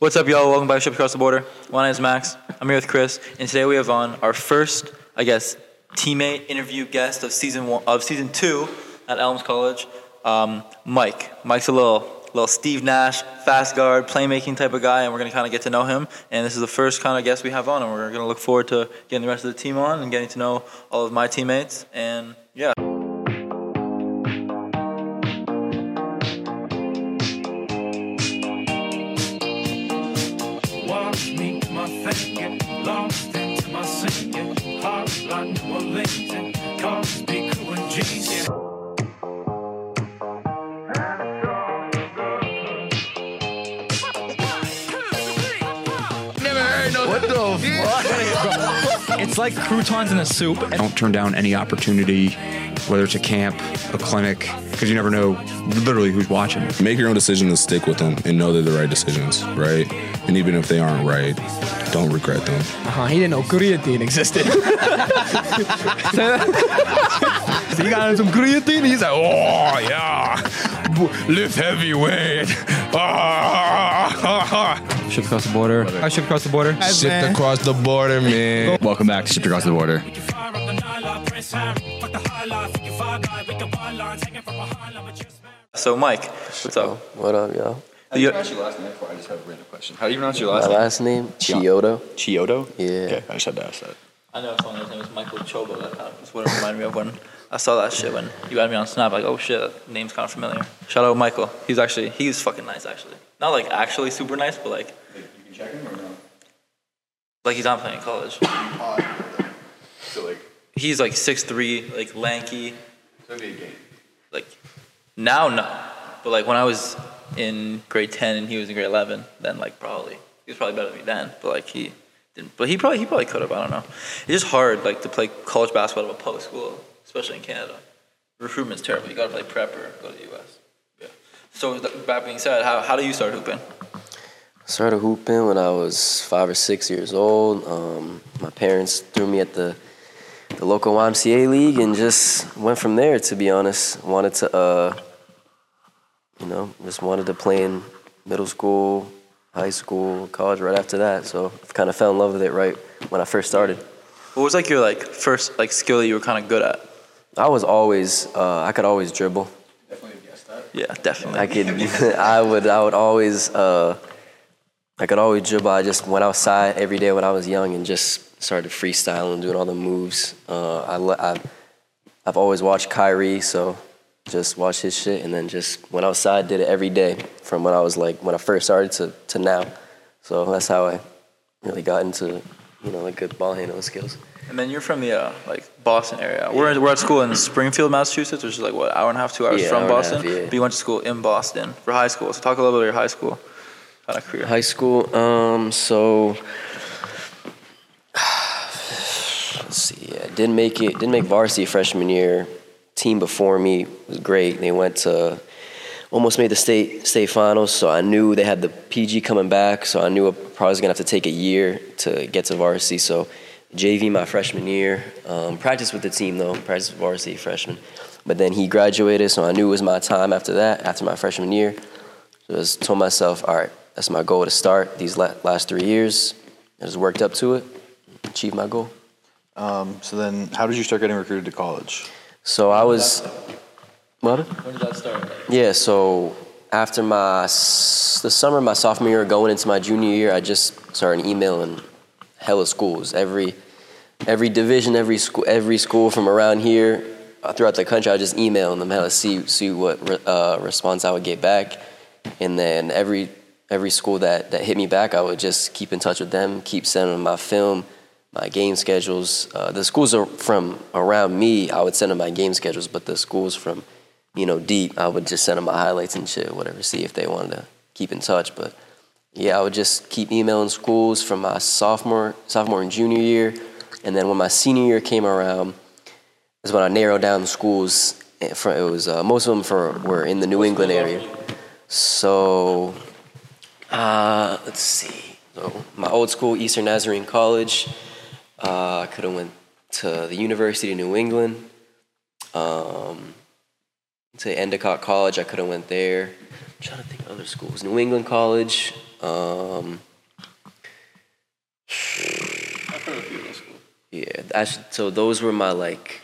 What's up, y'all? Welcome back to Ships Across the Border. My name is Max. I'm here with Chris, and today we have on our first, teammate interview guest of season two at Elms College, Mike. Mike's a little Steve Nash, fast guard, playmaking type of guy, and we're going to kind of get to know him. And this is the first kind of guest we have on, and we're going to look forward to getting the rest of the team on and getting to know all of my teammates. And yeah. It's like croutons in a soup. Don't turn down any opportunity, whether it's a camp, a clinic, because you never know literally who's watching. Make your own decisions and stick with them and know they're the right decisions, right? And even if they aren't right, don't regret them. He didn't know creatine existed. So he got him some creatine, he's like, oh, yeah, lift heavyweight. Ships Across the Border. I Ships Across the Border. Ships Across the Border, man. Welcome back to Ships Across the Border. So, Mike, what's up? What up, y'all? How do you pronounce your last name? I just have a random question. How do you pronounce your last name? My last name? Chiodo. Chiodo? Yeah. Okay, I just had to ask that. I know someone's name is Michael Chobo. That's what it reminded me of when I saw that shit when you had me on Snap. Like, oh shit, that name's kind of familiar. Shout out Michael. He's fucking nice, actually. Not like actually super nice, but like. You can check him or no? Like he's not playing in college. So like. He's like 6'3", like lanky. So it'd be a game. Like, now no, but like when I was in grade 10 and he was in grade 11, then like probably he was probably better than me then, but like he. But he probably could have. I don't know. It's just hard like to play college basketball at a public school, especially in Canada. Recruitment's terrible. You got to play prep or go to the U.S. Yeah. So with that being said, how do you start hooping? I started hooping when I was 5 or 6 years old. My parents threw me at the local YMCA league and just went from there. To be honest, wanted to play in middle school, high school, college right after that. So I kind of fell in love with it right when I first started. What was your first skill that you were kind of good at? I was always I could always dribble. Definitely guessed that. Yeah, definitely. I could I could always dribble. I just went outside every day when I was young and just started freestyling, doing all the moves. I've always watched Kyrie, so just watched his shit, and then just went outside, did it every day from when I was when I first started to now. So that's how I really got into, good ball handling skills. And then you're from the Boston area. Yeah. We're at school in Springfield, Massachusetts, which is hour and a half, 2 hours from Boston. Half, yeah. But you went to school in Boston for high school. So talk a little bit about your high school kind of career. High school, so let's see. I didn't make varsity freshman year. Team before me was great. They went to almost made the state finals, so I knew they had the PG coming back, so I knew I probably was going to have to take a year to get to varsity. So JV my freshman year, practiced with the team though, practiced with varsity freshman. But then he graduated, so I knew it was my time after that, after my freshman year. So I just told myself, all right, that's my goal to start these last 3 years. I just worked up to it, achieved my goal. So then how did you start getting recruited to college? So I was, what? When did that start? Yeah, so after the summer of my sophomore year, going into my junior year, I just started emailing hella schools. Every division, every school from around here, throughout the country, I was just emailing them hella, see what response I would get back. And then every school that hit me back, I would just keep in touch with them, keep sending them my film, my game schedules. The schools are from around me, I would send them my game schedules, but the schools from, deep, I would just send them my highlights and shit, whatever, see if they wanted to keep in touch. But, yeah, I would just keep emailing schools from my sophomore and junior year. And then when my senior year came around, is when I narrowed down the schools. Most of them were in the New England area. So, let's see. So my old school, Eastern Nazarene College, I could have went to the University of New England, to Endicott College. I could have went there. I'm trying to think of other schools. New England College, I've heard a few in school. Yeah, so those were my, like,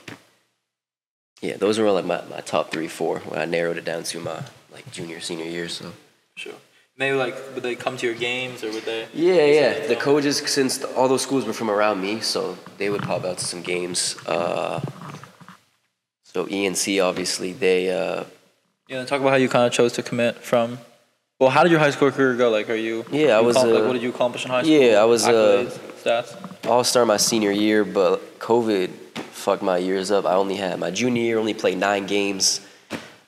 yeah, those were, like, my top three, four when I narrowed it down to my, like, junior, senior year, so. Sure. Maybe, like, would they come to your games, or would they? Yeah. The coaches, since all those schools were from around me, so they would pop out to some games. So ENC, obviously, they... Yeah, talk about how you kind of chose to commit from... Well, how did your high school career go? Like, are you... Yeah, I was... what did you accomplish in high school? Yeah, I was... Stats? All-star my senior year, but COVID fucked my years up. I only had... My junior year, only played 9 games.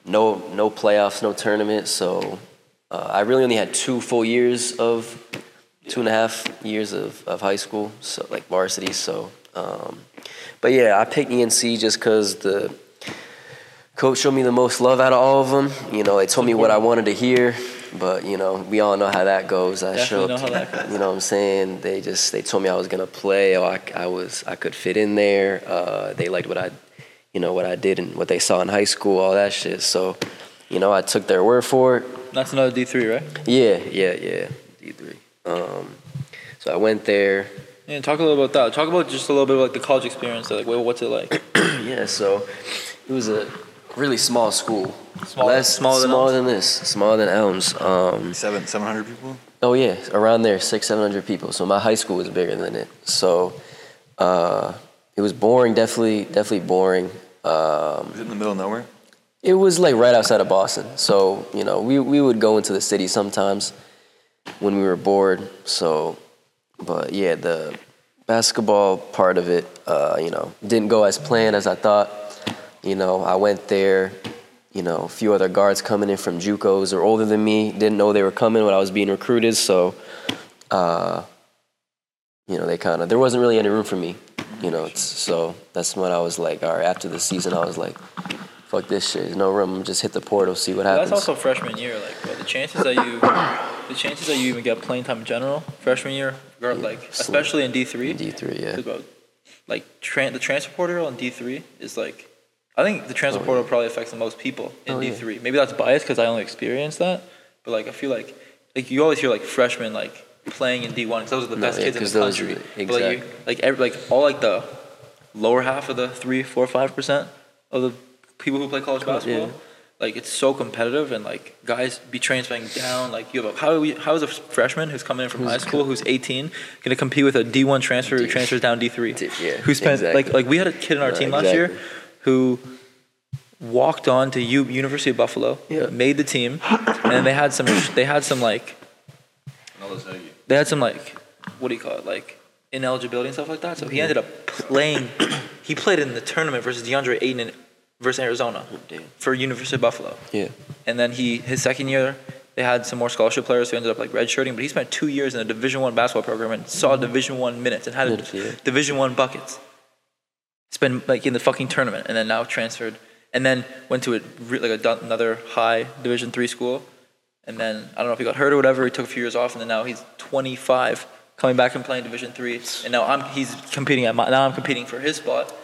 No playoffs, no tournament, so... I really only had 2.5 years of high school, so like varsity. So, but yeah, I picked ENC just because the coach showed me the most love out of all of them. You know, they told me what I wanted to hear, but you know, we all know how that goes. I showed up, you know what I'm saying? They told me I was gonna play. Oh, I could fit in there. They liked what I did and what they saw in high school, all that shit. So, you know, I took their word for it. That's another D3, right? Yeah. D3. So I went there. Yeah, talk a little about that. Talk about just a little bit about the college experience. Like, what's it like? Yeah, so it was a really small school. Smaller than Elms. 700 people? Oh, yeah, around there, 700 people. So my high school was bigger than it. So it was boring, definitely boring. Was it in the middle of nowhere? It was like right outside of Boston. So, you know, we would go into the city sometimes when we were bored. So, but yeah, the basketball part of it, you know, didn't go as planned as I thought. You know, I went there, you know, a few other guards coming in from JUCOs or older than me, didn't know they were coming when I was being recruited. So, you know, there wasn't really any room for me, you know. So that's when I was like, all right, after the season, I was like, fuck this shit. There's no room. Just hit the portal, see what happens. That's also freshman year. Like, well, the chances that you even get playing time in general, freshman year, like especially in D3. D3, yeah. About, like the transfer portal in D3 is like, I think the transfer portal probably affects the most people in D3. Yeah. Maybe that's biased because I only experienced that, but like I feel like you always hear like freshmen like playing in D1 because those are the best kids in the country. Exactly. But, the lower half of the 3-5% of the people who play college basketball, like it's so competitive, and like guys be transferring down. Like you have how is a freshman who's coming in from high school who's 18 gonna compete with a D1 transfer who transfers down D3? Yeah, who spends like we had a kid on our team last year who walked on to University of Buffalo, made the team, and then they had some what do you call it, like ineligibility and stuff like that. So he ended up playing. He played in the tournament versus DeAndre Ayton versus Arizona for University of Buffalo. Yeah. And then his second year, they had some more scholarship players who ended up like redshirting, but he spent 2 years in a Division I basketball program and saw Division I minutes and had Division I buckets. Spent like in the fucking tournament, and then now transferred, and then went to another high Division III school, and then I don't know if he got hurt or whatever, he took a few years off, and then now he's 25. Coming back and playing Division III, and now he's competing now I'm competing for his spot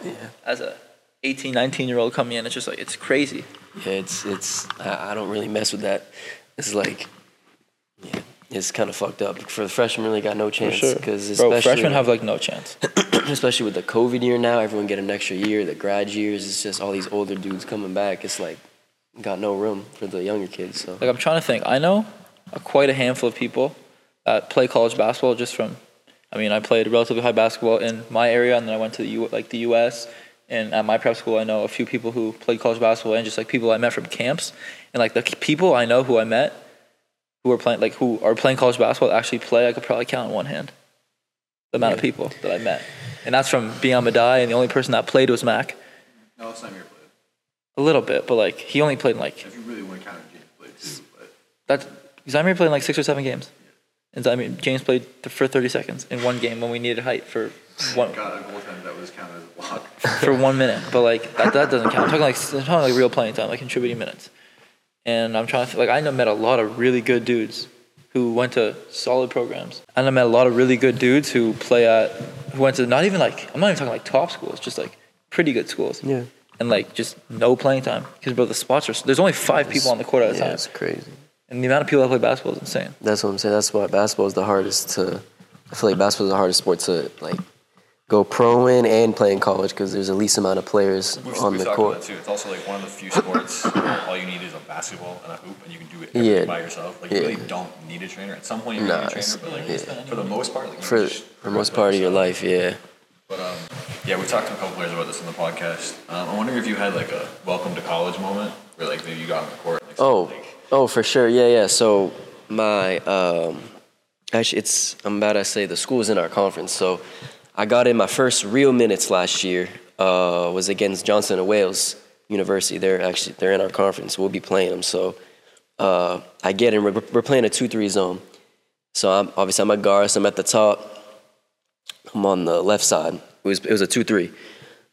as a 18, 19-year-old coming in. It's just like, it's crazy. Yeah, it's I don't really mess with that. It's like, yeah, it's kind of fucked up. For the freshmen, really got no chance. For sure. Bro, freshmen have like no chance. Especially with the COVID year now, everyone get an extra year. The grad years, it's just all these older dudes coming back. It's like, got no room for the younger kids. So like, I'm trying to think. I know quite a handful of people that play college basketball just from, I mean, I played relatively high basketball in my area, and then I went to the U.S., and at my prep school, I know a few people who played college basketball, and just like people I met from camps, and like the people I know who I met who are playing college basketball actually play. I could probably count on one hand the amount of people that I met, and that's from being on Madai, and the only person that played was Mac. No, it's not your play. A little bit, but like he only played in like. If you really want to count, James played too. But that's Zamir played in like 6 or 7 games, and I mean James played for 30 seconds in one game when we needed height for. God, a goal time that was counted as a block. For 1 minute, but like that doesn't count. I'm talking like real playing time, like contributing minutes. And I'm trying to like I met a lot of really good dudes who went to solid programs. And I met a lot of really good dudes who went to not even top schools, just like pretty good schools. Yeah. And like just no playing time because bro, the spots are there's only 5 people on the court at a time. That's crazy. And the amount of people that play basketball is insane. That's what I'm saying. That's why basketball is the hardest to... I feel like basketball is the hardest sport to, like, go pro in and play in college because there's the least amount of players on the court. Too. It's also, like, one of the few sports where all you need is a basketball and a hoop and you can do it by yourself. Like, you really don't need a trainer. At some point, you need a trainer, but, like, for the most part... Like, for the most part of your life, But, yeah, we talked to a couple players about this on the podcast. I'm wondering if you had, like, a welcome to college moment where, like, maybe you got on the court. Like, oh, for sure. Yeah. So my, actually I'm about to say the school's in our conference. So I got in my first real minutes last year, was against Johnson and Wales University. They're in our conference. We'll be playing them. So, I get in, we're playing a 2-3 zone. So I'm a guard. So I'm at the top. I'm on the left side. It was a 2-3.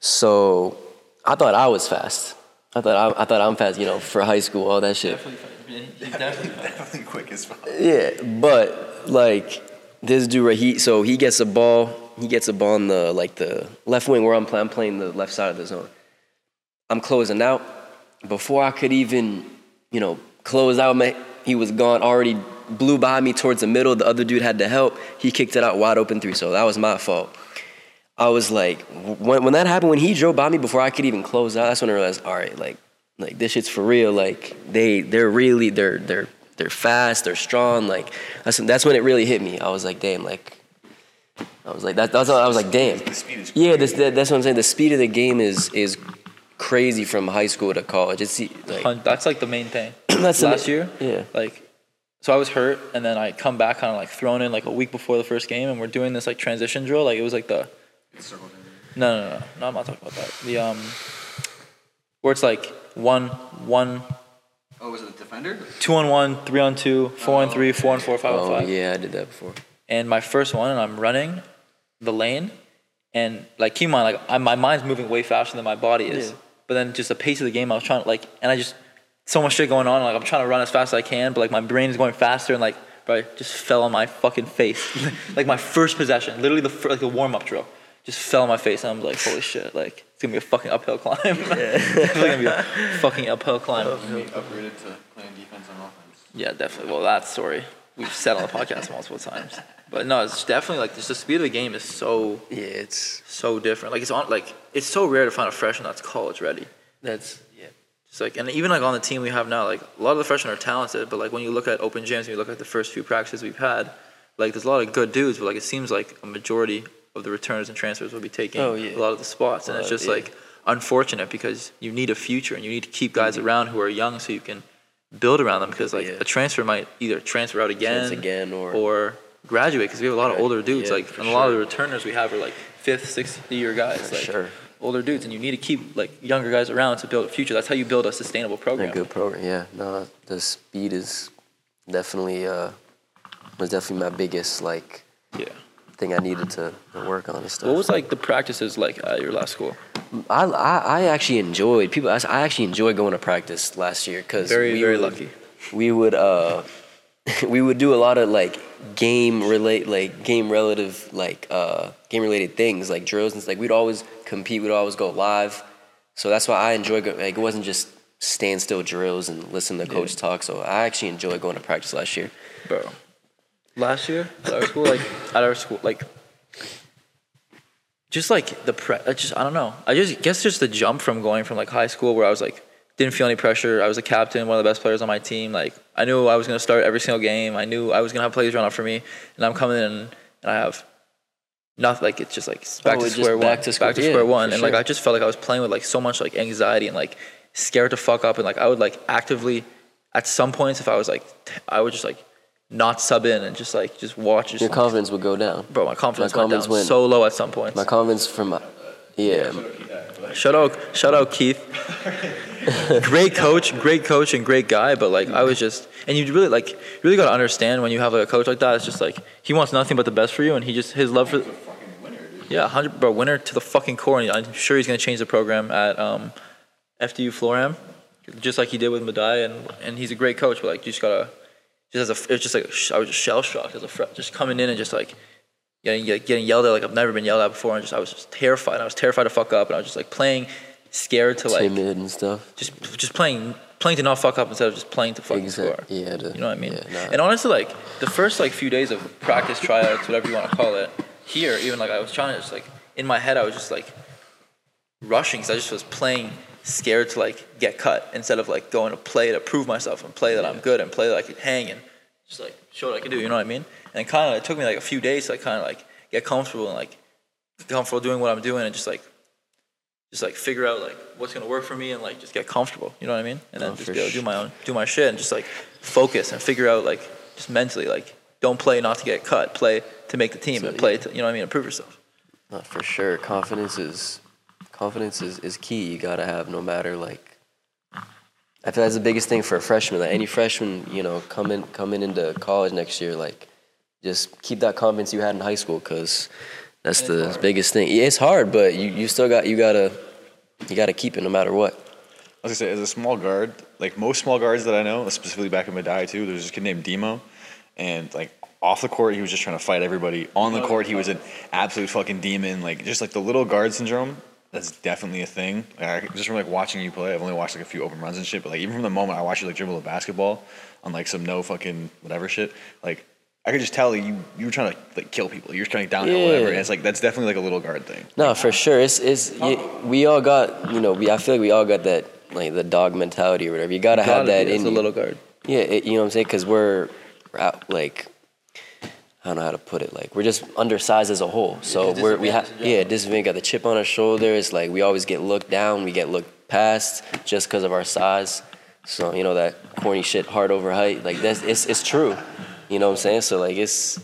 So I thought I was fast. I thought I'm fast, you know, for high school, all that shit. Definitely quick as fuck. Yeah, but like this dude right so he gets a ball on the like the left wing where I'm playing the left side of the zone. I'm closing out. Before I could even, close out, he was gone, already blew by me towards the middle. The other dude had to help. He kicked it out wide open 3, so that was my fault. I was like, when that happened, when he drove by me before I could even close out, that's when I realized, all right, like this shit's for real. Like they're really fast, they're strong. Like that's when it really hit me. I was like, damn. Like I was like that's all. I was like, damn. The speed is crazy. Yeah, that's what I'm saying. The speed of the game is crazy from high school to college. It's like that's like the main thing. That's last year. Yeah. Like. So I was hurt, and then I come back kind of like thrown in like a week before the first game, and we're doing this like transition drill. Like it was like the. No, I'm not talking about that. The where it's like 1-1. Oh, was it the defender? 2-on-1, 3-on-2, 4-on-3, 4-on-4, 5-on-5. Oh yeah, I did that before. And my first one, and I'm running the lane, and like keep in mind, like my mind's moving way faster than my body is. Yeah. But then just the pace of the game, I was trying to like, and I just so much shit going on. Like I'm trying to run as fast as I can, but like my brain is going faster, and like bro, I just fell on my fucking face. Like my first possession, literally the warm up drill. Just fell on my face, and I was like, holy shit, like, it's gonna be a fucking uphill climb. Yeah. It's gonna be a fucking uphill climb. Be upgraded to playing defense and offense. Yeah, definitely. Well, that story we've said on the podcast multiple times. But no, it's definitely, like, just the speed of the game is so... Yeah, it's... So different. Like, it's so rare to find a freshman that's college-ready. That's... Yeah. Just like, and even, like, on the team we have now, like, a lot of the freshmen are talented, but, like, when you look at open gyms, when you look at the first few practices we've had, like, there's a lot of good dudes, but, like, it seems like a majority... of the returners and transfers will be taking a lot of the spots. And it's just, like, unfortunate because you need a future and you need to keep guys around who are young so you can build around them because, like, a transfer might either transfer out again or graduate because we have a lot of older dudes. Yeah, like, and a lot of the returners we have are, like, 5th, 6th-year guys. For like older dudes. And you need to keep, like, younger guys around to build a future. That's how you build a sustainable program. A good program, yeah. No, the speed is definitely was definitely my biggest, like... Yeah. Thing I needed to work on and stuff. What was like the practices like at your last school? I actually enjoyed people. I actually enjoyed going to practice last year because lucky. We would we would do a lot of like game related things like drills and like we'd always compete. We'd always go live. So that's why I enjoyed going. Like it wasn't just standstill drills and listen to coach talk. So I actually enjoyed going to practice last year, bro. Last year, at our school, just like the I don't know. I just guess just the jump from going from like high school where I was like didn't feel any pressure. I was a captain, one of the best players on my team. Like I knew I was gonna start every single game. I knew I was gonna have plays run up for me, and I'm coming in and I have nothing. Like it's just like back to square one, and like I just felt like I was playing with like so much like anxiety and like scared to fuck up, and like I would like actively at some points if I was like I would just like. Not sub in and just like just watch. Your confidence would go down, bro. My confidence went down so low at some points. My confidence from, shout out Keith. great coach, and great guy. But like I was just, and you really like got to understand when you have like a coach like that. It's just like he wants nothing but the best for you, and he just his love for. He's a fucking winner, dude. Yeah, 100 bro, winner to the fucking core, and I'm sure he's gonna change the program at FDU Florham, just like he did with Madai, and he's a great coach. But like you just gotta. It's just like I was just shell shocked as a just coming in and just like getting yelled at like I've never been yelled at before and just I was terrified to fuck up and I was just like playing scared to like timid and stuff just playing playing to not fuck up instead of just playing to fucking score. Yeah, you know what I mean? Yeah, nah. And honestly, like, the first, like, few days of practice, tryouts, whatever you want to call it, here, even, like, I was trying to just, like, in my head, I was just, like, rushing because I just was playing scared to, like, get cut instead of, like, going to play to prove myself and play that I'm good and play that I could hang and just, like, show what I can do, you know what I mean? And kind of, it took me, like, a few days to, like, kind of, like, get comfortable and, like, comfortable doing what I'm doing and just like figure out like what's gonna work for me and like just get comfortable, you know what I mean? And then just be able to do my shit and just like focus and figure out like just mentally like don't play not to get cut, play to make the team and play to, you know what I mean, improve yourself. Not for sure. Confidence is key. You gotta have no matter like I feel that's the biggest thing for a freshman. Like any freshman, you know, coming into college next year, like just keep that confidence you had in high school because that's the biggest thing. Yeah, it's hard, but you still got you gotta keep it no matter what. I was gonna say, as a small guard, like most small guards that I know, specifically back in Madai too, there was this kid named Demo, and like off the court he was just trying to fight everybody. On the court he was an absolute fucking demon. Like just like the little guard syndrome, that's definitely a thing. Like, I just from like watching you play, I've only watched like a few open runs and shit, but like even from the moment I watched you like dribble the basketball on like some no fucking whatever shit, like. I could just tell you were trying to like kill people. You're trying to downhill whatever. And it's like that's definitely like a little guard thing. No, for sure. We all got I feel like we all got that like the dog mentality or whatever. You gotta have that in you. A little guard. Yeah, you know what I'm saying? Because we're out, like I don't know how to put it. Like we're just undersized as a whole. So we got the chip on our shoulder. It's like we always get looked down. We get looked past just because of our size. So you know that corny shit, heart over height. Like that's it's true. You know what I'm saying? So, like, it's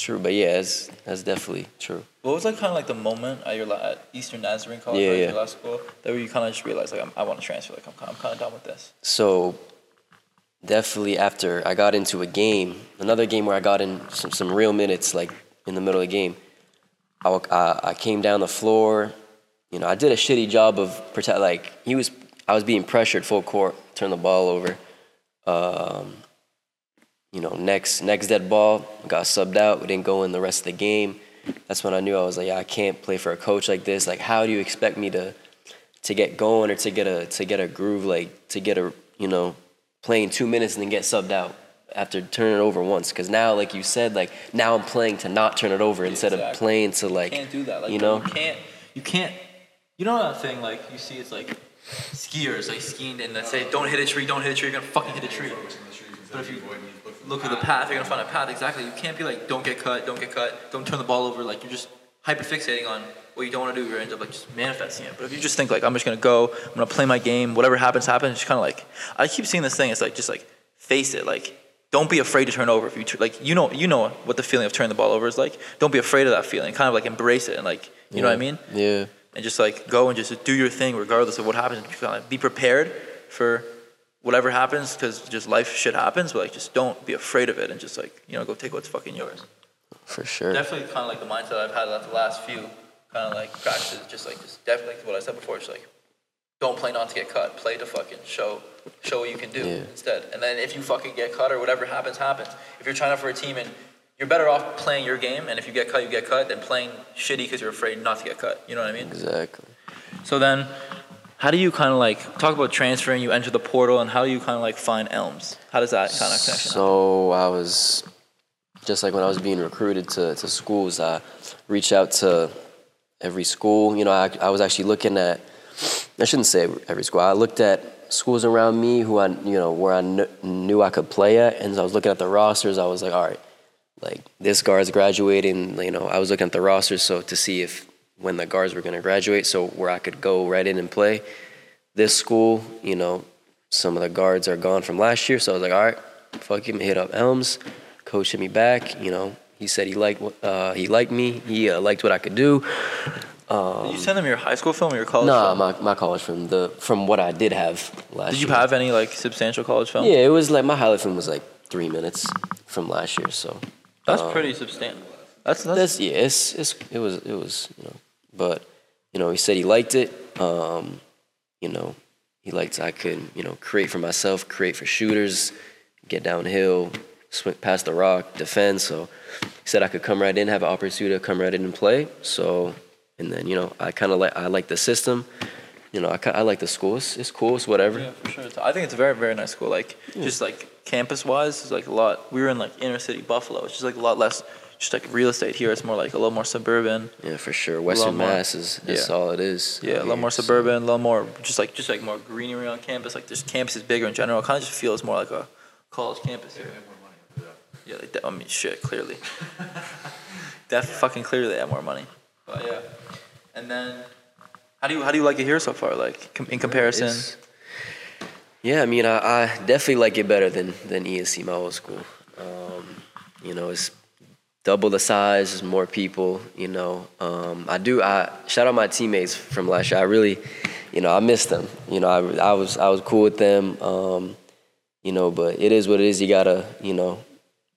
true. But, yeah, that's definitely true. What was, like, kind of, like, the moment at Eastern Nazarene College, your last school, that where you kind of just realized, like, I want to transfer. Like, I'm kind of done with this. So, definitely after I got into a game, another game where I got in some real minutes, like, in the middle of the game, I came down the floor. You know, I did a shitty job of protect. Like, I was being pressured full court, turned the ball over. You know, next dead ball, got subbed out. We didn't go in the rest of the game. That's when I knew I was like, yeah, I can't play for a coach like this. Like, how do you expect me to get going or to get a groove, like to get a, you know, playing 2 minutes and then get subbed out after turning it over once? Because now, like you said, like now I'm playing to not turn it over instead of playing to like. You can't do that. Like, you know, you can't. You know that thing like you see, it's like skiers like skiing and they say, don't hit a tree, you're gonna fucking hit a tree. But if you look at the path, you're going to find a path. Exactly. You can't be like, don't get cut, don't turn the ball over. Like, you're just hyperfixating on what you don't want to do. You're going to end up like just manifesting it. But if you just think like, I'm just going to go, I'm going to play my game, whatever happens, it's just kind of like, I keep seeing this thing. It's like, just like, face it. Like, don't be afraid to turn over. If you you know what the feeling of turning the ball over is like. Don't be afraid of that feeling. Kind of like embrace it and like, you know what I mean? Yeah. And just like, go and just do your thing regardless of what happens. Like, be prepared for whatever happens, because just life shit happens, but like just don't be afraid of it and just like, you know, go take what's fucking yours. For sure. Definitely kind of like the mindset I've had the last few kind of like practices, just like just definitely what I said before, just like don't play not to get cut, play to fucking show what you can do instead. And then if you fucking get cut or whatever happens. If you're trying out for a team and you're better off playing your game, and if you get cut than playing shitty because you're afraid not to get cut. You know what I mean? Exactly. So then how do you kind of like talk about transferring? You enter the portal, and how do you kind of like find Elms? How does that kind of connection? So happen? I was just like when I was being recruited to schools, I reached out to every school. You know, I was actually looking at, I shouldn't say every school. I looked at schools around me who I knew I could play at, and I was looking at the rosters. I was like, all right, like this guard's graduating. You know, I was looking at the rosters so to see if. When the guards were going to graduate, so where I could go right in and play. This school, you know, some of the guards are gone from last year, so I was like, all right, fuck him, hit up Elms. Coach hit me back, you know. He said he liked me. He liked what I could do. Did you send him your high school film or your college film? No, my college film, from what I did have last year. Did you have any, like, substantial college film? Yeah, it was like, my highlight film was like 3 minutes from last year, so. That's pretty substantial. That's yeah, it was, you know. But, you know, he said he liked it. You know, he liked I could, you know, create for myself, create for shooters, get downhill, swing past the rock, defend. So he said I could come right in, have an opportunity to come right in and play. So, and then, you know, I like the system. you know, I like the school. It's cool. It's whatever. Yeah, for sure. I think it's a very, very nice school. Like, just like campus-wise, it's like a lot. We were in like inner city Buffalo. It's just like a lot less, just like real estate here. It's more like a little more suburban. Yeah, for sure. Western Mass is all it is. Yeah, a lot more suburban, a lot more just like more greenery on campus. Like, this campus is bigger in general. It kind of just feels more like a college campus here. Yeah, like that. I mean, shit. Clearly, that fucking clearly they have more money. But yeah, and then. How do you like it here so far? Like in comparison? Yeah, I mean, I definitely like it better than ESC, my old school. You know, it's double the size, there's more people. You know, I shout out my teammates from last year. I really, you know, I miss them. You know, I was cool with them. You know, but it is what it is. You gotta, you know,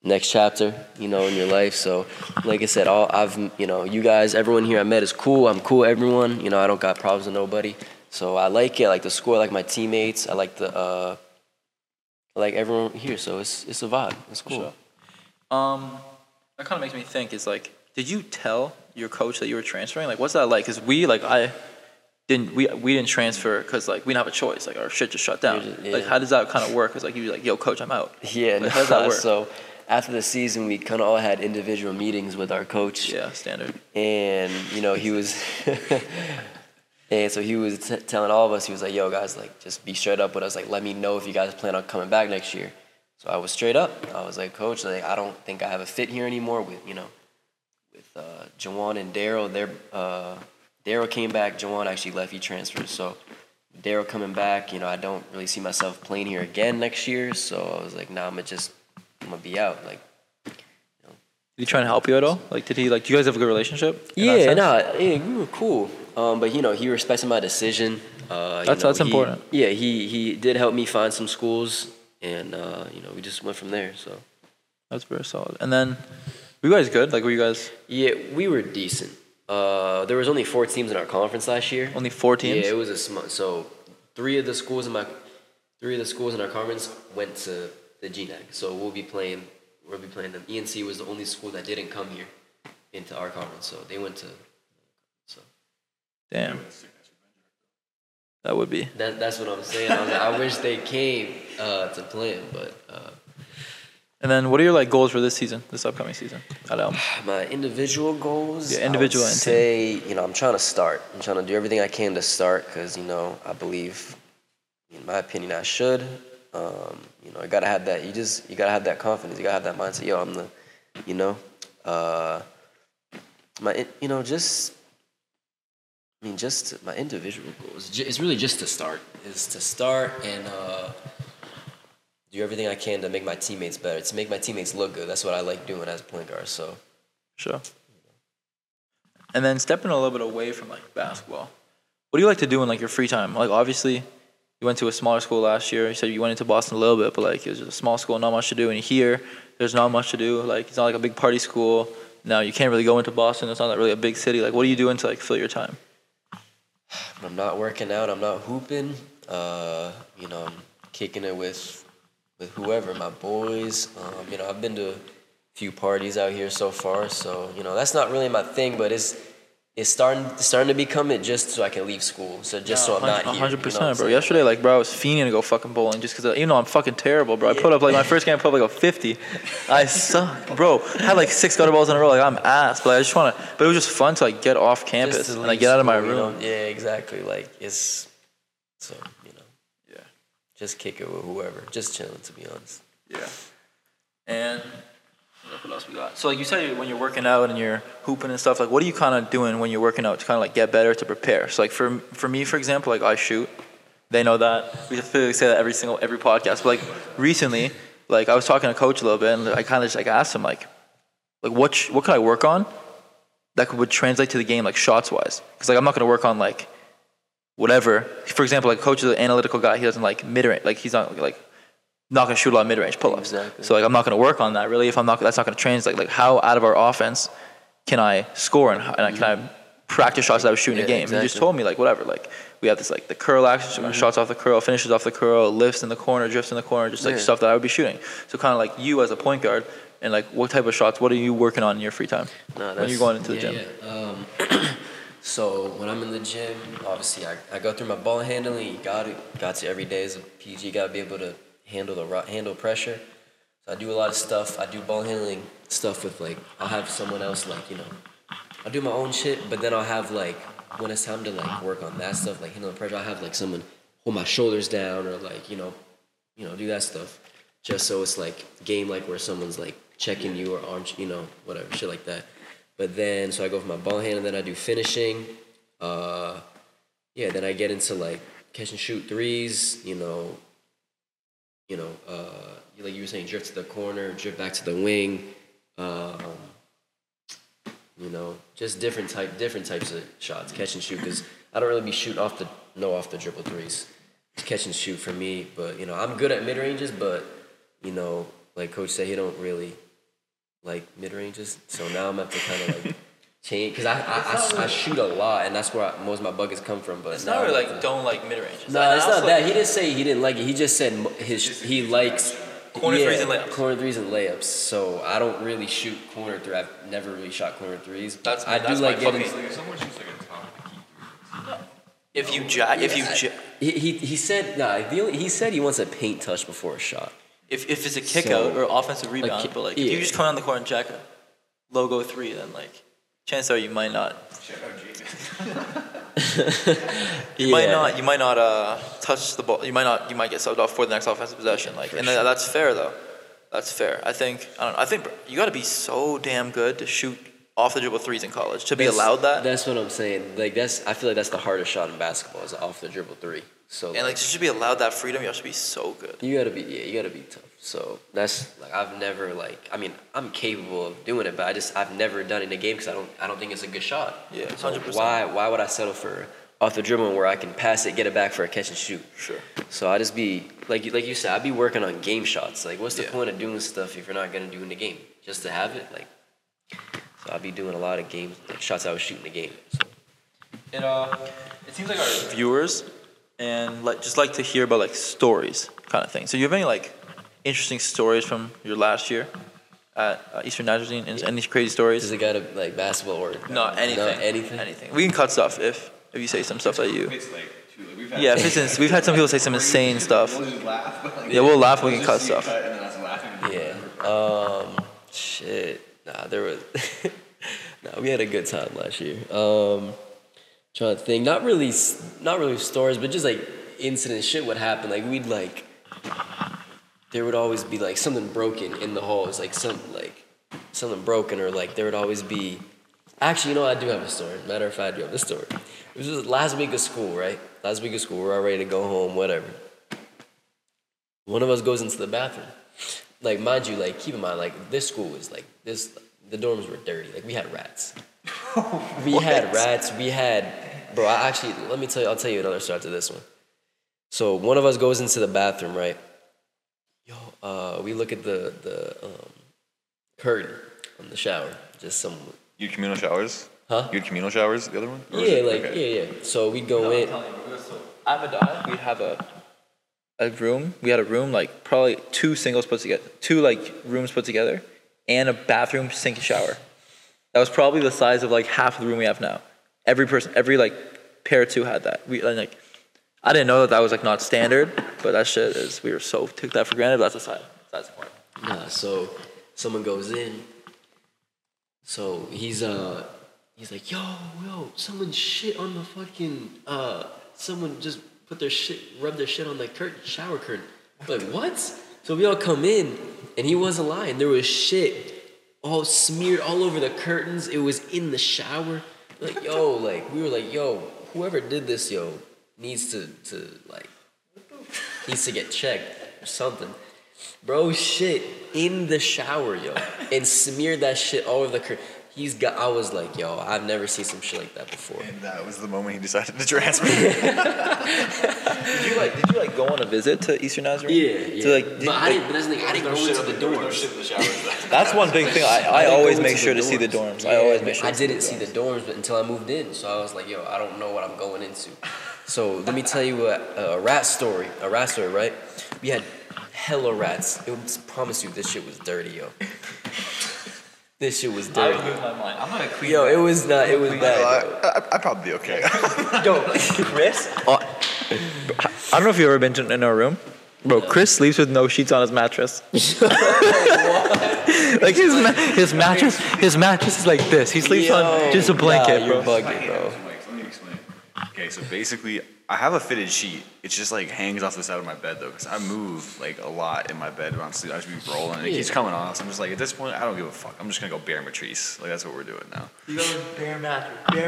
next chapter, you know, in your life. So, like I said, you guys, everyone here I met is cool. I'm cool with everyone. You know, I don't got problems with nobody. So I like it. I like the score. I like my teammates. I like everyone here. So it's a vibe. It's cool. Sure. That kind of makes me think. Is like, did you tell your coach that you were transferring? Like, what's that like? Because we didn't transfer because, like, we didn't have a choice. Like, our shit just shut down. Like, how does that kind of work? Because, like, you're like, yo, coach, I'm out. Yeah. Like, how does that work? So after the season, we kind of all had individual meetings with our coach. Yeah, standard. And, you know, he was telling all of us, he was like, yo, guys, like, just be straight up with us. Like, let me know if you guys plan on coming back next year. So I was straight up. I was like, coach, like, I don't think I have a fit here anymore with Jawan and Daryl. Daryl came back. Jawan actually left. He transferred. So Daryl coming back, you know, I don't really see myself playing here again next year. So I was like, nah, I'm gonna be out. Like, you know. Did he try and help you at all? Like, did he, like, do you guys have a good relationship? Yeah, we were cool. But, you know, he respected my decision. That's important. Yeah, he did help me find some schools, and you know, we just went from there. So that's very solid. And then, were you guys good? Like, were you guys? Yeah, we were decent. There was only 4 teams in our conference last year. Only 4 teams. Yeah, it was a small. So 3 of the schools in our conference went to the GNAC. So we'll be playing them. ENC was the only school that didn't come here into our conference, so they went to. So. Damn. That would be. That's what I'm saying. I was like, I wish they came to play them, but. And then, what are your like goals for this season, this upcoming season? At Elm? My individual goals. Yeah, individual. I would say, you know, I'm trying to start. I'm trying to do everything I can to start because, you know, I believe, in my opinion, I should. You know, I gotta have that. You gotta have that confidence. You gotta have that mindset. Yo, I'm the, you know, just my individual goals. It's really just to start. It's to start and do everything I can to make my teammates better. To make my teammates look good. That's what I like doing as a point guard. So, sure. And then stepping a little bit away from like basketball, what do you like to do in like your free time? Like, obviously. You went to a smaller school last year. You said you went into Boston a little bit, but, like, it was just a small school, not much to do. And here, there's not much to do. Like, it's not like a big party school. Now you can't really go into Boston. It's not like really a big city. Like, what are you doing to, like, fill your time? I'm not working out. I'm not hooping. You know, I'm kicking it with whoever, my boys. You know, I've been to a few parties out here so far. So, you know, that's not really my thing, but it's starting to become it just so I can leave school. So just so I'm not here. 100%, you know bro. Yesterday, like, bro, I was fiending to go fucking bowling just because, even though I'm fucking terrible, bro. I put up, like, my first game, I put up, like, a 50. I suck, bro. I had, like, 6 gutter balls in a row. Like, I'm ass. But like, I just want to. But it was just fun to, like, get off campus and, like, get out of my room. You know? Yeah, exactly. Like, it's. So, you know. Yeah. Just kick it with whoever. Just chilling, to be honest. Yeah. And. What else we got? So, like you said, when you're working out and you're hooping and stuff, like, what are you kind of doing when you're working out to kind of, like, get better, to prepare? So, like, for me, for example, like, I shoot. They know that. We typically say that every podcast. But, like, recently, like, I was talking to Coach a little bit, and I kind of just, like, asked him, like what could I work on that would translate to the game, like, shots-wise? Because, like, I'm not going to work on, like, whatever. For example, like, Coach is an analytical guy. He doesn't, like, mid-range. Like, he's not, like... not going to shoot a lot of mid-range pull-ups. Exactly. So, like, I'm not going to work on that, really. If I'm not, that's not going to translate. Like, how out of our offense can I score and can I practice shots that I was shooting a game? Exactly. And he just told me, like, whatever. Like, we have this, like, the curl action, so shots off the curl, finishes off the curl, lifts in the corner, drifts in the corner, just, like, stuff that I would be shooting. So, kind of like you as a point guard and, like, what type of shots, what are you working on in your free time when you're going into the gym? Yeah. So when I'm in the gym, obviously I go through my ball handling. You got to every day as a PG. You got to be able to handle pressure. So I do a lot of stuff. I do ball handling stuff with, like, I'll have someone else, like, you know, I'll do my own shit, but then I'll have, like, when it's time to, like, work on that stuff, like handling pressure, I'll have, like, someone hold my shoulders down or, like, you know, do that stuff. Just so it's, like, game, like, where someone's, like, checking you or arm, you know, whatever, shit like that. But then, so I go for my ball hand, and then I do finishing. Then I get into, like, catch and shoot threes, like you were saying, drift to the corner, drift back to the wing, just different types of shots, catch and shoot, because I don't really be shooting off the dribble threes. It's catch and shoot for me, but, I'm good at mid-ranges, but, like Coach said, he don't really like mid-ranges, so now I'm have to kind of like change, because I shoot a lot, and that's where most of my buckets come from. But it's not really like don't like mid-ranges. No, it's not that. He didn't say he didn't like it. He just said he likes corner threes and layups. So I don't really shoot corner three. I've never really shot corner threes. That's like getting. Someone shoots like a top. He said he wants a paint touch before a shot. If it's a kick-out or offensive rebound, if you just come on the court and jack a logo three, then, like, chances are you might not. You might not touch the ball. You might get subbed off for the next offensive possession. That's fair, though. That's fair. I think you got to be so damn good to shoot off the dribble threes in college to be allowed that. That's what I'm saying. Like, I feel like that's the hardest shot in basketball is off the dribble three. So, and, like, you should be allowed that freedom. You have to be so good. You gotta be tough. So that's, like, I've never, like, I mean, I'm capable of doing it, but I've never done it in a game because I don't think it's a good shot. Yeah, 100%. So why would I settle for off the dribble where I can pass it, get it back for a catch and shoot? Sure. So I just be like you said, I'd be working on game shots. Like, what's the point of doing stuff if you're not gonna do it in the game just to have it? Like, so I'd be doing a lot of game shots I was shooting in the game. So. It seems like our viewers. And just like to hear about, like, stories kind of thing. So you have any, like, interesting stories from your last year at Eastern Nazarene? Any crazy stories? Does it got to, like, basketball or anything? We can cut stuff if you say some stuff that you. It's like two, like, we've had we've had some people say some insane stuff. We'll just laugh. We'll laugh. We can cut stuff. Cut and then that's laughing. Yeah. Shit. Nah, there was. We had a good time last year. Trying to think, not really stories, but just, like, incident shit would happen. Like, we'd, like, there would always be, like, something broken in the halls, like, something broken, or, like, there would always be, actually, I do have a story. Matter of fact, I do have a story. It was just last week of school, right? Last week of school, we're all ready to go home, whatever. One of us goes into the bathroom. Like, mind you, like, keep in mind, like, this school was, like, this, the dorms were dirty. Like, we had rats. I'll tell you another story after this one. So one of us goes into the bathroom, right? We look at the curtain on the shower. Just some. Your communal showers? Huh? Your communal showers? The other one? So we go in. At Madai, we have a room. We had a room, like, probably two like rooms put together, and a bathroom, sink, and shower. That was probably the size of, like, half of the room we have now. Every like pair or two had that. We, like, I didn't know that was, like, not standard, but that shit is. We were took that for granted. But that's the point. Nah, so someone goes in. So he's like, yo, someone shit on the fucking someone just put their shit, rubbed their shit on the curtain, shower curtain. I'm like, what? So we all come in, and he wasn't lying. There was shit all smeared all over the curtains. It was in the shower. Like, we were like, whoever did this, needs to get checked or something. Bro, shit in the shower, and smeared that shit all over the curtain. I was like, I've never seen some shit like that before. And that was the moment he decided to transfer. Did you go on a visit to Eastern Nazarene? Yeah. So, like, I didn't go into the dorms. That's one big thing. I always make sure to see the dorms. I always make sure. I didn't see the dorms but until I moved in, so I was like, I don't know what I'm going into. So let me tell you a rat story, right? We had hella rats. I promise you, this shit was dirty, This shit was dirty. I would lose my mind. I'm gonna clean. Yo, it was not. It was bad. I'd probably be okay. Yo, Chris. I don't know if you've ever been to, in our room, bro. Chris sleeps with no sheets on his mattress. Like his mattress is like this. He sleeps on just a blanket, bro. You're bugging, bro. Let me explain. Okay, so basically, I have a fitted sheet. It just like hangs off the side of my bed though, because I move like a lot in my bed when I'm sleeping. I just be rolling, and it keeps coming off. So I'm just like, at this point, I don't give a fuck. I'm just gonna go bare Matrice. Like that's what we're doing now. You go bare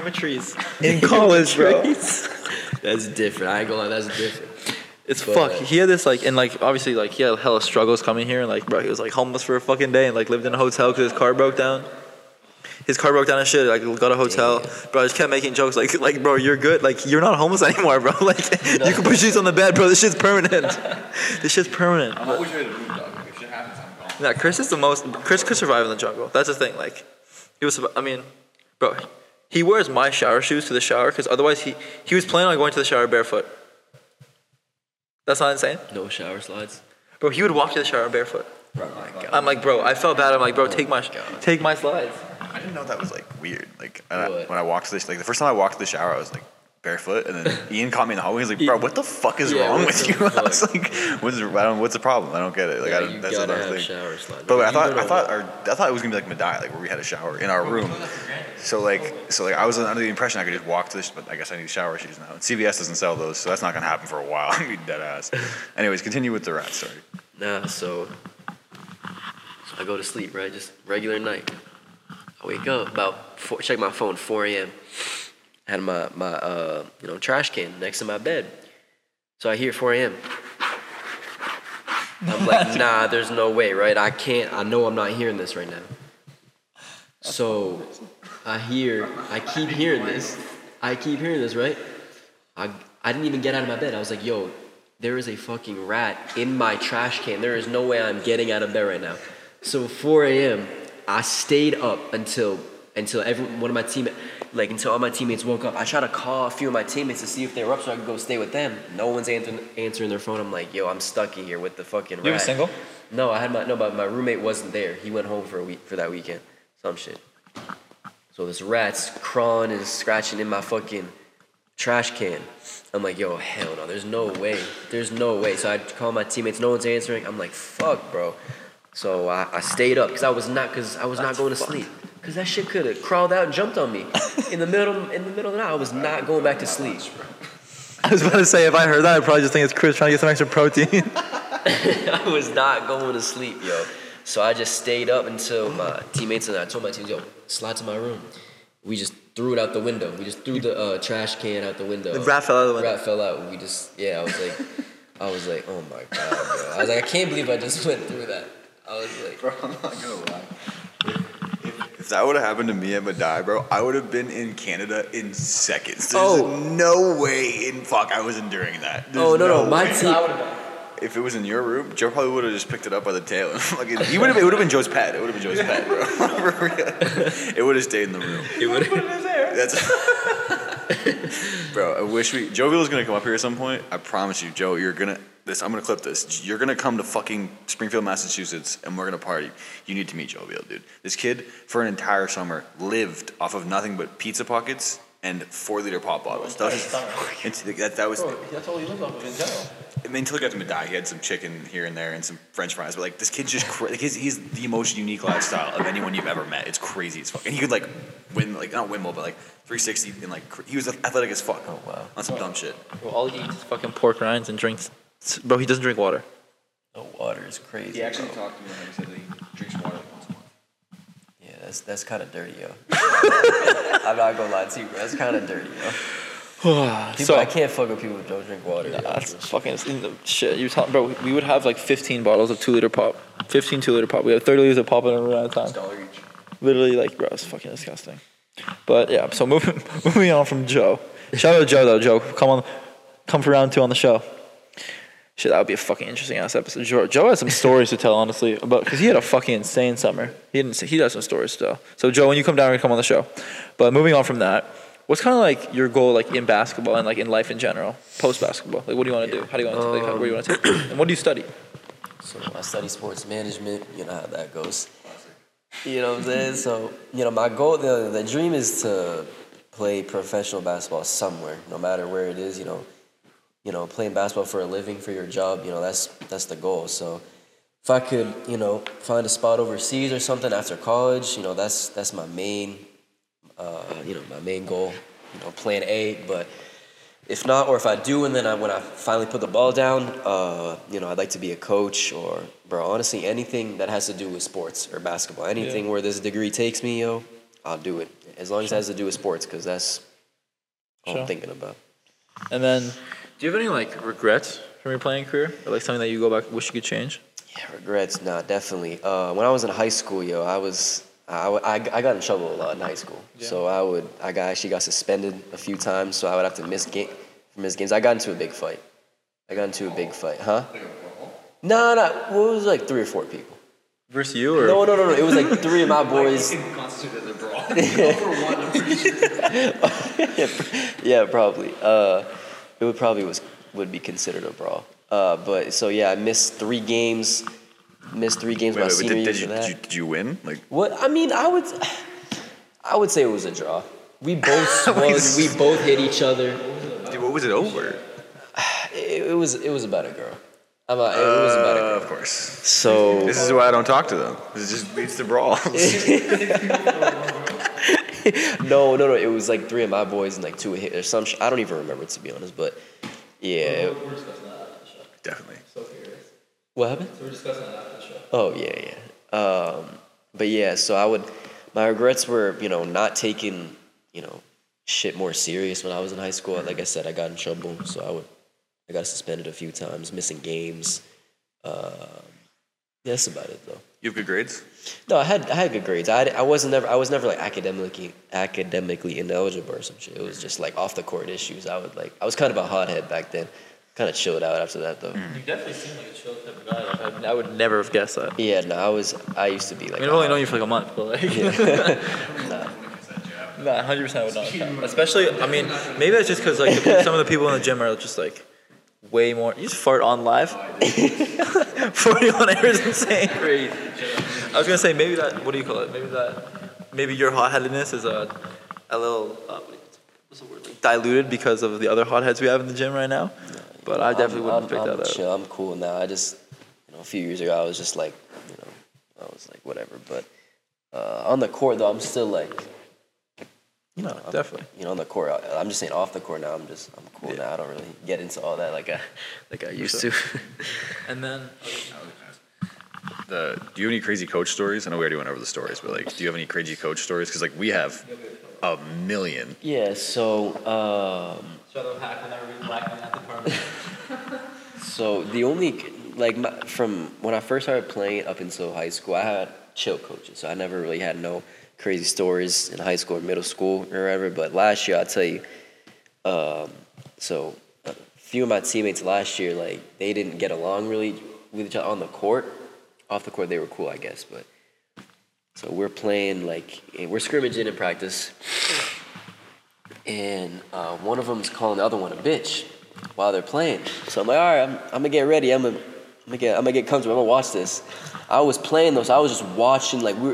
Matrice in college, bro. That's different. I ain't gonna lie, that's different. It's fuck. He had this like, and like obviously like he had hella struggles coming here, and like bro, he was like homeless for a fucking day, and like lived in a hotel because his car broke down. His car broke down and shit. Like got a hotel. Damn. Bro, I just kept making jokes. Like bro, you're good. Like you're not homeless anymore, bro. Like you can put sheets on the bed, bro. This shit's permanent. This shit's permanent. I'm always ready to move, dog. If shit happens, I'm gone. Nah, Chris is the most. Chris could survive in the jungle. That's the thing. Like he was. I mean, bro, he wears my shower shoes to the shower because otherwise he was planning on going to the shower barefoot. That's not insane. No shower slides. Bro, he would walk to the shower barefoot. Bro, my God. I'm like, bro, I felt bad. I'm like, bro, take my slides. I didn't know that was like weird. Like when I walked to this, like the first time I walked to the shower, I was like barefoot, and then Ian caught me in the hallway. He's like, "Bro, what the fuck is wrong with you?" I was like, "What's the problem? I don't get it." Like, I don't. That's another thing. But I thought it was gonna be like Madai, like where we had a shower in our room. So like I was under the impression I could just walk to this, but I guess I need shower shoes now. And CVS doesn't sell those, so that's not gonna happen for a while. I mean, dead ass. Anyways, continue with the rat story. Nah, so I go to sleep, right? Just regular night. I wake up about check my phone 4 a.m. I had my trash can next to my bed, so I hear 4 a.m. I'm like, nah, there's no way, right? I can't. I know I'm not hearing this right now. So I keep hearing this, right? I didn't even get out of my bed. I was like, yo, there is a fucking rat in my trash can. There is no way I'm getting out of bed right now. So 4 a.m. I stayed up until all my teammates woke up. I tried to call a few of my teammates to see if they were up so I could go stay with them. No one's answering their phone. I'm like, yo, I'm stuck in here with the fucking rat. You were single? No, but my roommate wasn't there. He went home for that weekend. Some shit. So this rat's crawling and scratching in my fucking trash can. I'm like, yo, hell no, there's no way. There's no way. So I call my teammates, no one's answering. I'm like, fuck, bro. So I stayed up because I was not going to sleep. Because that shit could have crawled out and jumped on me in the middle of the night. I was not going back to sleep. I was about to say, if I heard that, I'd probably just think it's Chris trying to get some extra protein. I was not going to sleep, yo. So I just stayed up until my teammates and I told my teammates, yo, slide to my room. We just threw it out the window. We just threw the trash can out the window. The rat fell out of the window. We just, I was like, oh my God, yo. I was like, I can't believe I just went through that. I was like, bro, I'm not gonna lie. If that would have happened to me at Madai, bro, I would have been in Canada in seconds. There's no way in fuck I was enduring that. There's no. My team. If it was in your room, Joe probably would have just picked it up by the tail. It would have been Joe's pet. It would have been Joe's pet, bro. It would have stayed in the room. It would have put it in his hair. That's. Bro, I wish Joe Vila's gonna come up here at some point. I promise you, Joe, you're gonna. I'm going to clip this. You're going to come to fucking Springfield, Massachusetts, and we're going to party. You need to meet Joe Vila, dude. This kid, for an entire summer, lived off of nothing but pizza pockets and 4-liter pop bottles. That's all he lived off of in general. I mean, until he got to Madai, he had some chicken here and there and some French fries. But, like, this kid's just he's the most unique lifestyle of anyone you've ever met. It's crazy as fuck. And he could, like, win, like, not windmill, but, like, 360. And, like, he was athletic as fuck. Oh, wow. On some dumb shit. Well, all he eats is fucking pork rinds and drinks. Bro, he doesn't drink water. No, water is crazy. He actually talked to me and he said that he drinks water like once a month. Yeah, that's kind of dirty, yo. I'm not gonna lie to you, bro. That's kind of dirty, yo. I can't fuck with people who don't drink water. Nah, that's fucking shit. Bro, we would have like 15 bottles of 2-liter pop. 15 2-liter pop. We had 30 liters of pop in a room at a time. $1 each. Literally, like, bro, it's fucking disgusting. But yeah, so moving on from Joe. Shout out to Joe though. Joe, come for round 2 on the show. Shit, that would be a fucking interesting ass episode. Joe has some stories to tell, honestly, because he had a fucking insane summer. He does some stories to tell. So Joe, when you come down, we're gonna come on the show. But moving on from that, what's kind of like your goal, like in basketball and like in life in general, post basketball? Like, what do you want to do? How do you want to? Where do you want to take? And what do you study? So I study sports management. You know how that goes. You know what I'm saying? So, you know, my goal, the dream is to play professional basketball somewhere, no matter where it is, you know, playing basketball for a living, for your job, you know, that's the goal. So if I could, you know, find a spot overseas or something after college, you know, that's my main, my main goal, you know, plan A. But if not, or if I do, and then when I finally put the ball down, I'd like to be a coach or, bro, honestly, anything that has to do with sports or basketball, anything where this degree takes me, yo, I'll do it. As long as it has to do with sports, because that's all I'm thinking about. And then, do you have any, like, regrets from your playing career? Or, like, something that you go back, wish you could change? Yeah, regrets? Nah, definitely. When I was in high school, yo, I got in trouble a lot in high school. Yeah. So I actually got suspended a few times, so I would have to miss games. I got into a big fight. Huh? No. Well, it was like 3 or 4 people. Versus you? Or? No. It was like 3 of my boys. It constituted a brawl. Over 1, I'm pretty sure. Yeah, probably. It would probably would be considered a brawl. I missed 3 games. Wait, senior year. Did you win? Like what? I mean, I would say it was a draw. We both swung. We both hit each other. Dude, what was it over? It was about a girl. It was about a girl. Of course. So this is why I don't talk to them. It just beats the brawls. No. It was like 3 of my boys and like 2 hit or some. I don't even remember, to be honest. But yeah, definitely. What happened? So we're discussing that after the show. Oh, yeah. So my regrets were, you know, not taking, you know, shit more serious when I was in high school. Like I said, I got in trouble, so I got suspended a few times, missing games. That's about it, though. You have good grades? No, I had good grades. I was never like academically ineligible or some shit. It was just like off the court issues. I was kind of a hothead back then. Kind of chilled out after that, though. You definitely seem like a chill type of guy. Like, I would never have guessed that. Yeah, no, I used to be like... I mean, I've only known you for like a month, but like... Yeah. Nah, 100% I would not have done. Especially, I mean, maybe that's just because like some of the people in the gym are just like way more... You just fart on live? 41 hours insane. Crazy. I was going to say, maybe that... What do you call it? Maybe your hot-headedness is a little... what's the word? Like, diluted because of the other hotheads we have in the gym right now. But I definitely wouldn't pick that up. Chill. I'm cool now. I just, you know, a few years ago, I was just like, you know, I was like, whatever. But on the court, though, I'm still like, you know, definitely. You know, on the court, I'm just saying off the court now, I'm cool now. I don't really get into all that like I used to. And then, do you have any crazy coach stories? I know we already went over the stories, but like, do you have any crazy coach stories? Because like we have a million. Yeah. So. So the only from when I first started playing up until high school, I had chill coaches. So I never really had no crazy stories in high school or middle school or whatever. But last year, I'll tell you, so a few of my teammates last year, like they didn't get along really with each other on the court. Off the court, they were cool, I guess. But so we're playing we're scrimmaging in practice. And one of them's calling the other one a bitch while they're playing. So I'm like, all right, I'm gonna get ready. I'm gonna get comfortable. I'm gonna watch this. I was playing though, so I was just watching. Like me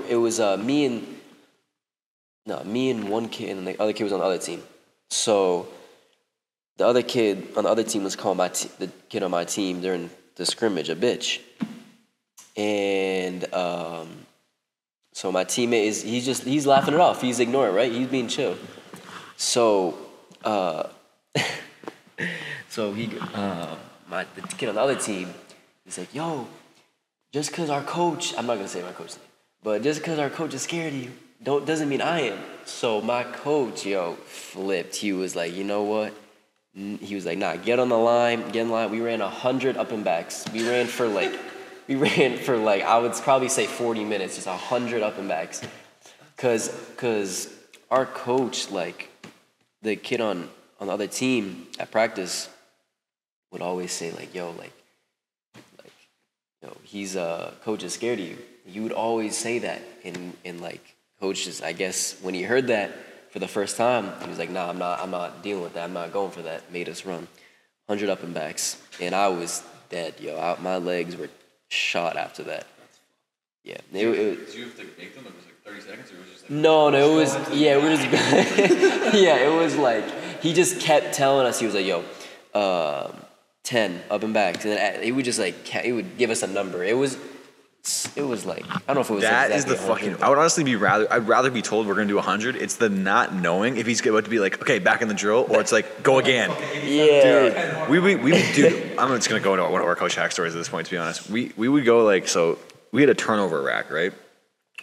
and one kid, and the other kid was on the other team. So the other kid on the other team was calling the kid on my team during the scrimmage a bitch. And so my teammate he's laughing it off. He's ignoring it, right? He's being chill. So, the kid on the other team, he's like, yo, just because our coach, I'm not going to say my coach's name, but just because our coach is scared of you, doesn't mean I am. So my coach, yo, flipped. He was like, you know what? He was like, nah, get on the line. We ran 100 up and backs. We ran for like, I would probably say 40 minutes, just 100 up and backs. Because our coach, like, the kid on the other team at practice would always say like, yo, he's coach is scared of you. You would always say that, and like coaches, I guess when he heard that for the first time, he was like, nah, I'm not dealing with that. I'm not going for that. Made us run 100 up and backs, and I was dead, yo. My legs were shot after that. Yeah. Did you have to make them? It was like 30 seconds, or it was just like... No, it was... Yeah, we just... yeah, it was like... He just kept telling us, he was like, yo, 10, up and back. And then he would just like... He would give us a number. It was like... I don't know if it was... That exactly is the fucking... I would honestly be rather... I'd rather be told we're going to do 100. It's the not knowing if he's about to be like, okay, back in the drill, or it's like, go again. Yeah. Dude, we would do... I'm just going to go into one of our coach hack stories at this point, to be honest. We would go like... So... We had a turnover rack, right?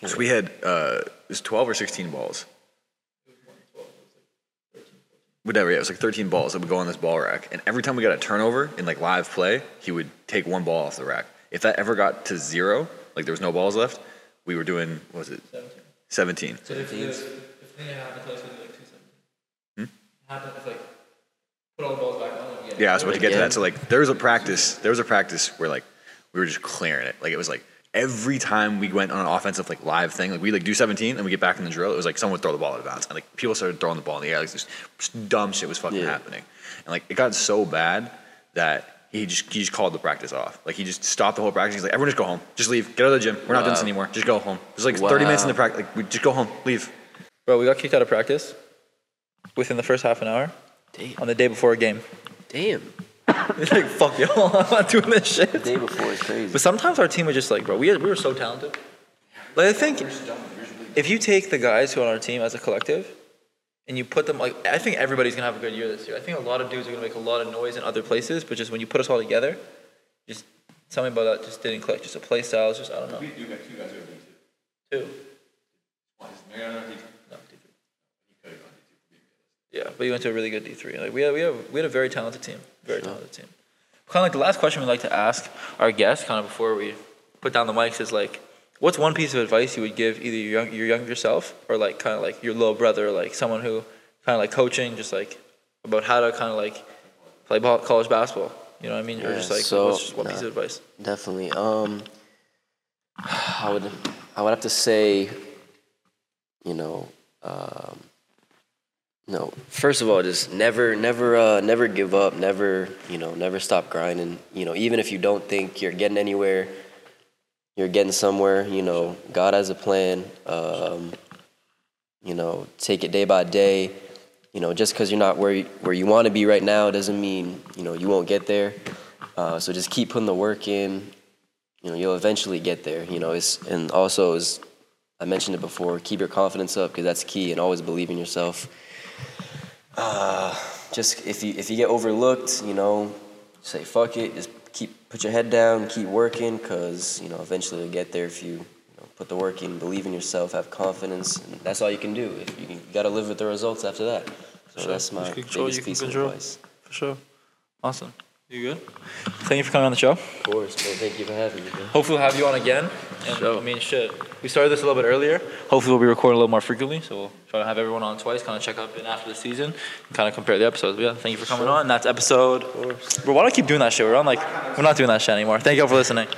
So we had it was 12 or 16 balls. Whatever, yeah, it was like 13 balls that would go on this ball rack. And every time we got a turnover in like live play, he would take one ball off the rack. If that ever got to zero, like there was no balls left, we were doing, what was it? 17. So if they happened to us, we'd do like 2-17. Happened if like put all the balls back on again. Yeah, I was about to get to that. So like there was a practice where like we were just clearing it. Like it was like every time we went on an offensive like live thing, like we like do 17 and we get back in the drill, it was like someone would throw the ball out of bounds, and like people started throwing the ball in the air, like this dumb shit was fucking happening, and like it got so bad that he just called the practice off. Like he just stopped the whole practice. He's like, everyone just go home, just leave, get out of the gym. We're not doing this anymore. Just go home. There's like 30 minutes in the practice. Like we just go home, leave. Bro, we got kicked out of practice within the first half an hour. Damn. On the day before a game. Damn. It's like, fuck y'all, I'm not doing this shit. The day before is crazy. But sometimes our team was just like, bro, we were so talented. Like I think if you take the guys who are on our team as a collective and you put them, like I think everybody's going to have a good year this year. I think a lot of dudes are going to make a lot of noise in other places, but just when you put us all together, just something about that just didn't click. Just a play style, it's just, I don't know. We do got two guys who are doing two. Two? One is Mariano and D3. No, D3. He could have gone D3. Yeah, but he went to a really good D3. Like we had a very talented team. Very talented team. Kind of like the last question we'd like to ask our guests, kind of before we put down the mics, is like, what's one piece of advice you would give either your younger self or like kind of like your little brother, like someone who kind of like coaching, just like about how to kind of like play college basketball. You know what I mean? Yeah, or just like, so, what's just one piece of advice? Definitely. I would have to say, you know, no. First of all, just never give up. Never stop grinding. You know, even if you don't think you're getting anywhere, you're getting somewhere. You know, God has a plan. You know, take it day by day. You know, just because you're not where you want to be right now doesn't mean, you know, you won't get there. So just keep putting the work in. You know, you'll eventually get there. You know, and also I mentioned it before. Keep your confidence up, because that's key, and always believe in yourself. Just if you get overlooked, you know, say fuck it. Just put your head down, keep working, because you know eventually you'll get there if you put the work in, believe in yourself, have confidence, and that's all you can do. If you got to live with the results after that. So sure. That's my biggest piece of advice. For sure. Awesome. You good? Thank you for coming on the show. Of course, man. Thank you for having me. Man. Hopefully we'll have you on again. And sure. I mean, shit. We started this a little bit earlier. Hopefully we'll be recording a little more frequently, so we'll try to have everyone on twice, kind of check up in after the season, kind of compare the episodes. But yeah, thank you for coming on. That's episode. Bro, why do I keep doing that shit? We're not doing that shit anymore. Thank you all for listening.